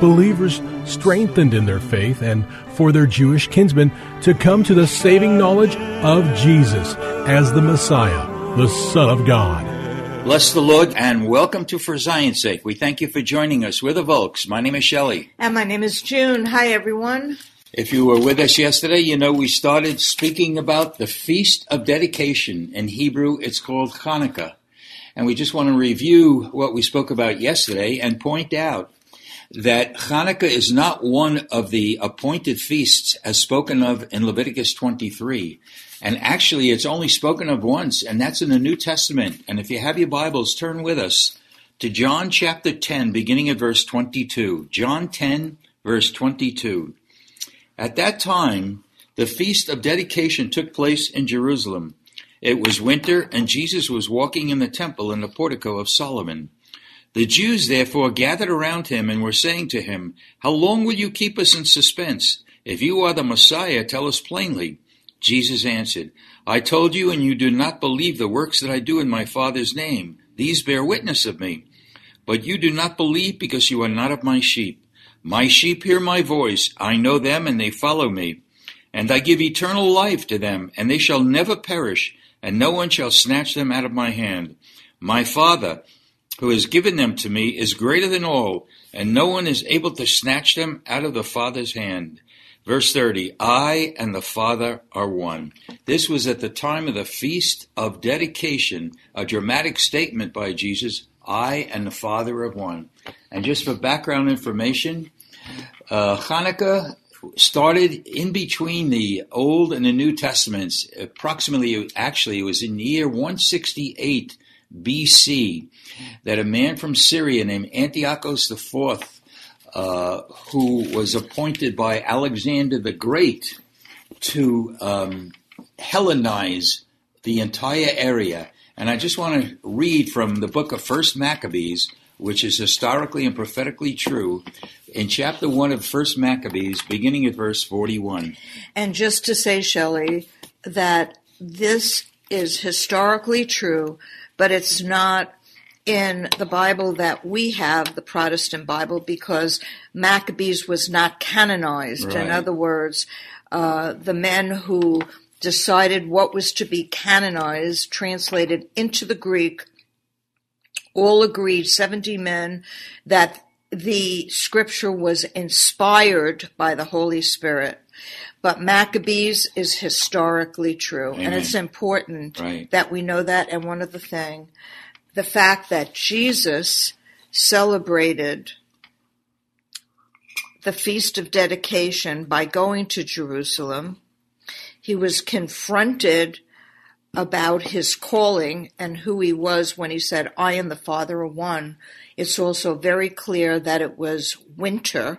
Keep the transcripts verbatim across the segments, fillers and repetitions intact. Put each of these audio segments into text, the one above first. believers strengthened in their faith and for their Jewish kinsmen to come to the saving knowledge of Jesus as the Messiah, the Son of God. Bless the Lord and welcome to For Zion's Sake. We thank you for joining us. We're the Volks. My name is Shelley. And my name is June. Hi, everyone. If you were with us yesterday, you know we started speaking about the Feast of Dedication. In Hebrew, it's called Hanukkah. And we just want to review what we spoke about yesterday and point out that Hanukkah is not one of the appointed feasts as spoken of in Leviticus twenty-three. And actually, it's only spoken of once, and that's in the New Testament. And if you have your Bibles, turn with us to John chapter ten, beginning at verse twenty-two. John ten, verse twenty-two. At that time, the Feast of Dedication took place in Jerusalem. It was winter, and Jesus was walking in the temple in the portico of Solomon. The Jews, therefore, gathered around him and were saying to him, "How long will you keep us in suspense? If you are the Messiah, tell us plainly." Jesus answered, "I told you, and you do not believe the works that I do in my Father's name. These bear witness of me. But you do not believe because you are not of my sheep. My sheep hear my voice, I know them, and they follow me. And I give eternal life to them, and they shall never perish, and no one shall snatch them out of my hand. My Father, who has given them to me, is greater than all, and no one is able to snatch them out of the Father's hand." Verse thirty, "I and the Father are one." This was at the time of the Feast of Dedication, a dramatic statement by Jesus, "I and the Father are one." And just for background information, uh, Hanukkah started in between the Old and the New Testaments. Approximately, actually, it was in the year one sixty-eight B C that a man from Syria named Antiochus the fourth, uh, who was appointed by Alexander the Great to um, Hellenize the entire area. And I just want to read from the book of First Maccabees, which is historically and prophetically true, in chapter one of First Maccabees, beginning at verse forty-one. And just to say, Shelley, that this is historically true, but it's not in the Bible that we have, the Protestant Bible, because Maccabees was not canonized. Right. In other words, uh, the men who decided what was to be canonized, translated into the Greek, all agreed, seventy men, that the scripture was inspired by the Holy Spirit. But Maccabees is historically true. Amen. And it's important, right, that we know that. And one other thing, the fact that Jesus celebrated the Feast of Dedication by going to Jerusalem. He was confronted about his calling and who he was when he said, "I and the Father are one." It's also very clear that it was winter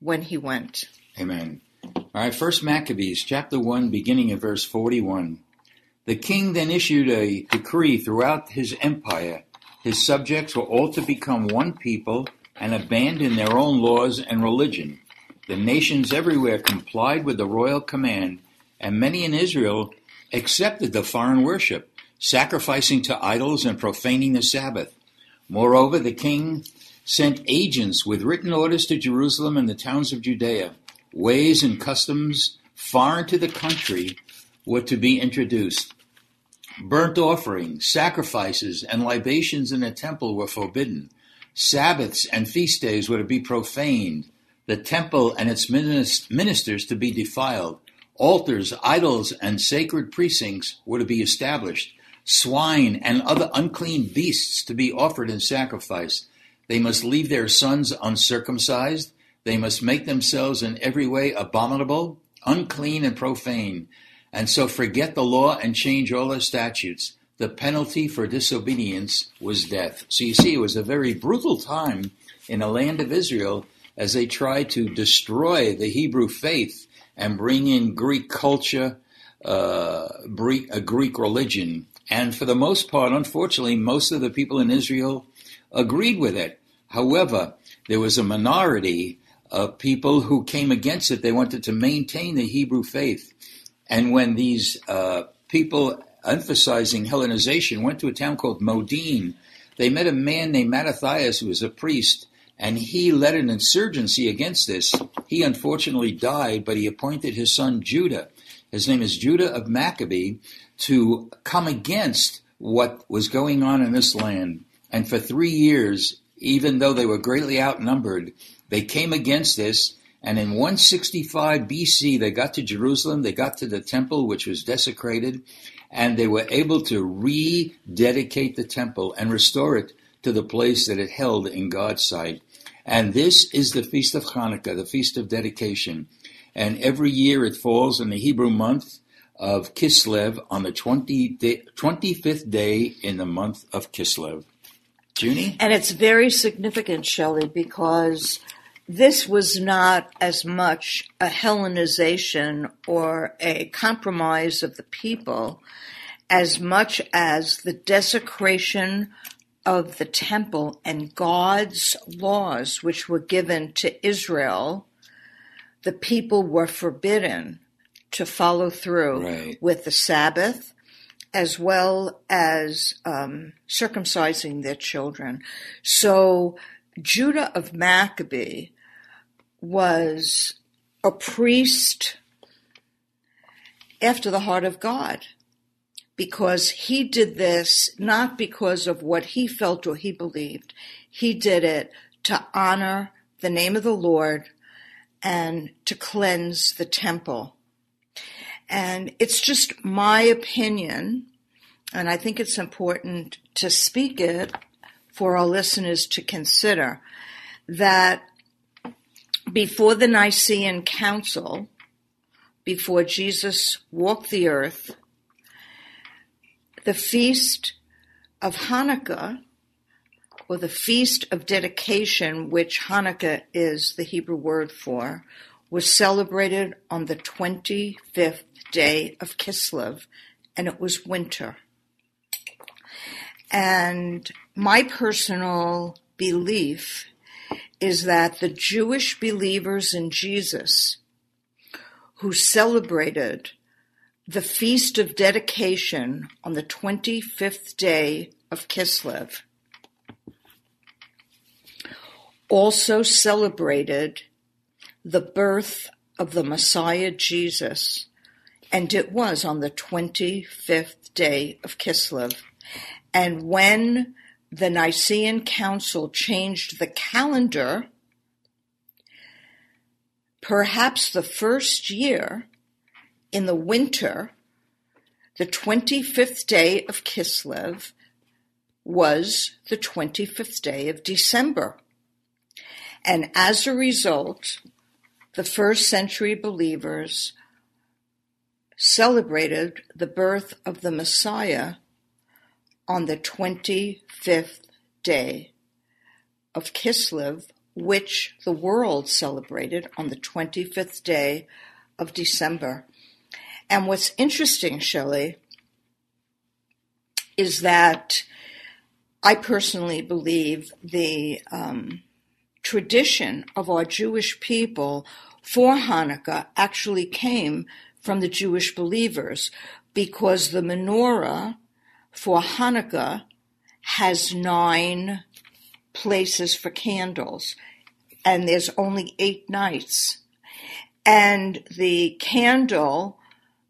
when he went. Amen. All right, First Maccabees, chapter one, beginning at verse forty-one. "The king then issued a decree throughout his empire. His subjects were all to become one people and abandon their own laws and religion. The nations everywhere complied with the royal command, and many in Israel accepted the foreign worship, sacrificing to idols and profaning the Sabbath. Moreover, the king sent agents with written orders to Jerusalem and the towns of Judea. Ways and customs foreign to the country were to be introduced. Burnt offerings, sacrifices, and libations in the temple were forbidden. Sabbaths and feast days were to be profaned. the temple and its ministers to be defiled. Altars, idols, and sacred precincts were to be established. Swine and other unclean beasts to be offered in sacrifice. They must leave their sons uncircumcised. They must make themselves in every way abominable, unclean, and profane. And so forget the law and change all their statutes. The penalty for disobedience was death. So you see, it was a very brutal time in the land of Israel as they tried to destroy the Hebrew faith and bring in Greek culture, uh, a Greek religion. And for the most part, unfortunately, most of the people in Israel agreed with it. However, there was a minority of people who came against it. They wanted to maintain the Hebrew faith. And when these uh, people emphasizing Hellenization went to a town called Modin, they met a man named Mattathias, who was a priest, and he led an insurgency against this. He unfortunately died, but he appointed his son Judah. His name is Judah of Maccabee, to come against what was going on in this land. And for three years, even though they were greatly outnumbered, they came against this. And in one sixty-five B C, they got to Jerusalem, they got to the temple, which was desecrated, and they were able to rededicate the temple and restore it to the place that it held in God's sight. And this is the Feast of Hanukkah, the Feast of Dedication. And every year it falls in the Hebrew month of Kislev on the twenty-fifth day in the month of Kislev. Junie? And it's very significant, Shelley, because this was not as much a Hellenization or a compromise of the people as much as the desecration of the temple and God's laws, which were given to Israel. The people were forbidden to follow through right. with the Sabbath, as well as um, circumcising their children. So Judah of Maccabee was a priest after the heart of God, because he did this not because of what he felt or he believed. He did it to honor the name of the Lord and to cleanse the temple. And it's just my opinion, and I think it's important to speak it for our listeners to consider, that before the Nicene Council, before Jesus walked the earth, the Feast of Hanukkah, or the Feast of Dedication, which Hanukkah is the Hebrew word for, was celebrated on the twenty-fifth day of Kislev, and it was winter. And my personal belief is that the Jewish believers in Jesus who celebrated the Feast of Dedication on the twenty-fifth day of Kislev also celebrated the birth of the Messiah Jesus, and it was on the twenty-fifth day of Kislev. And when the Nicene Council changed the calendar, perhaps the first year in the winter, the twenty-fifth day of Kislev was the twenty-fifth day of December. And as a result, the first century believers celebrated the birth of the Messiah on the twenty-fifth day of Kislev, which the world celebrated on the twenty-fifth day of December. And what's interesting, Shelley, is that I personally believe the um, tradition of our Jewish people for Hanukkah actually came from the Jewish believers, because the menorah for Hanukkah has nine places for candles, and there's only eight nights. And the candle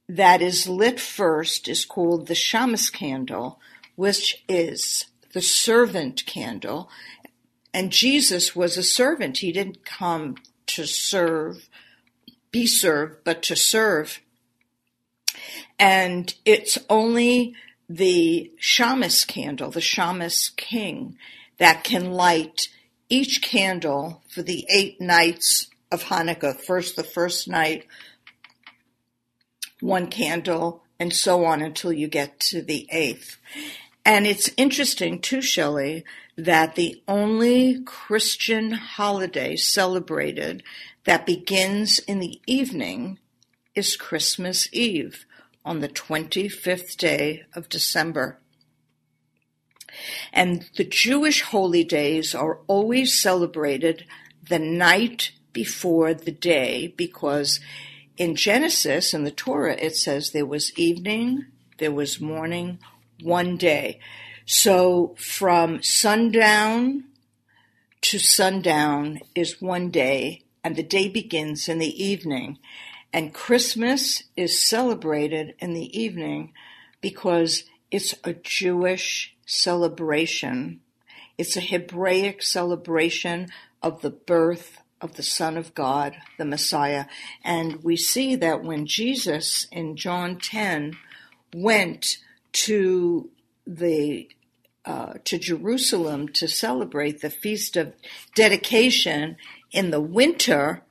that is lit first is called the Shammash candle, which is the servant candle. And Jesus was a servant. He didn't come to serve, be served, but to serve. And it's only the Shamash candle, the Shamash king, that can light each candle for the eight nights of Hanukkah. First, the first night, one candle, and so on until you get to the eighth. And it's interesting, too, Shelley, that the only Christian holiday celebrated that begins in the evening is Christmas Eve on the twenty-fifth day of December. And the Jewish holy days are always celebrated the night before the day, because in Genesis, in the Torah, it says there was evening, there was morning, one day. So from sundown to sundown is one day, and the day begins in the evening. And Christmas is celebrated in the evening because it's a Jewish celebration. It's a Hebraic celebration of the birth of the Son of God, the Messiah. And we see that when Jesus in John ten went to the uh, to Jerusalem to celebrate the Feast of Dedication in the winter,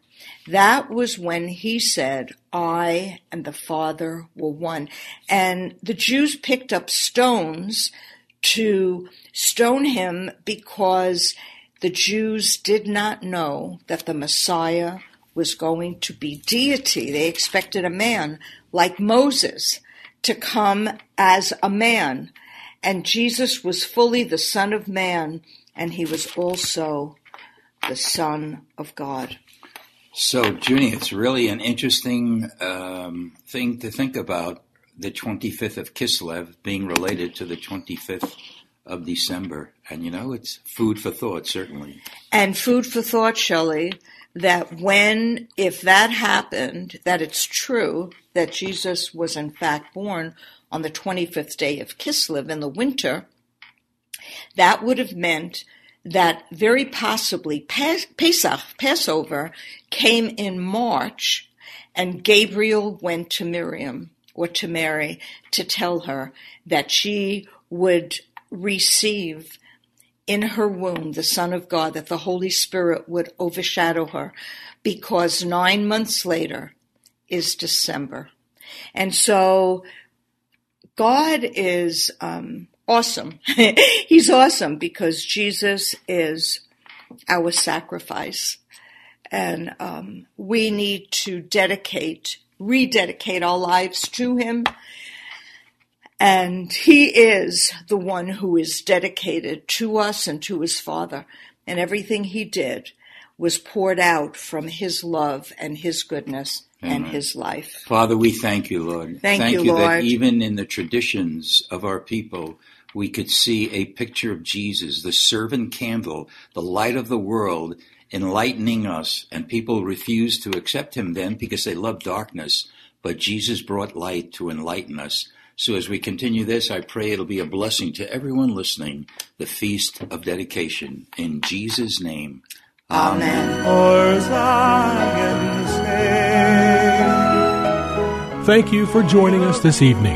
that was when he said, I and the Father were one. And the Jews picked up stones to stone him because the Jews did not know that the Messiah was going to be deity. They expected a man like Moses to come as a man. And Jesus was fully the Son of Man, and he was also the Son of God. So, Junie, it's really an interesting um, thing to think about, the twenty-fifth of Kislev being related to the twenty-fifth of December. And, you know, it's food for thought, certainly. And food for thought, Shelley, that when, if that happened, that it's true that Jesus was in fact born on the twenty-fifth day of Kislev in the winter, that would have meant that very possibly Pesach, Passover, came in March, and Gabriel went to Miriam or to Mary to tell her that she would receive in her womb the Son of God, that the Holy Spirit would overshadow her, because nine months later is December. And so God is um awesome. He's awesome because Jesus is our sacrifice. And um, we need to dedicate, rededicate our lives to him. And he is the one who is dedicated to us and to his Father. And everything he did was poured out from his love and his goodness. Amen. And his life. Father, we thank you, Lord. Thank, thank you, you Lord. That even in the traditions of our people, we could see a picture of Jesus, the servant candle, the light of the world, enlightening us. And people refused to accept him then because they loved darkness. But Jesus brought light to enlighten us. So as we continue this, I pray it'll be a blessing to everyone listening. The Feast of Dedication. In Jesus' name, amen. Amen. Thank you for joining us this evening.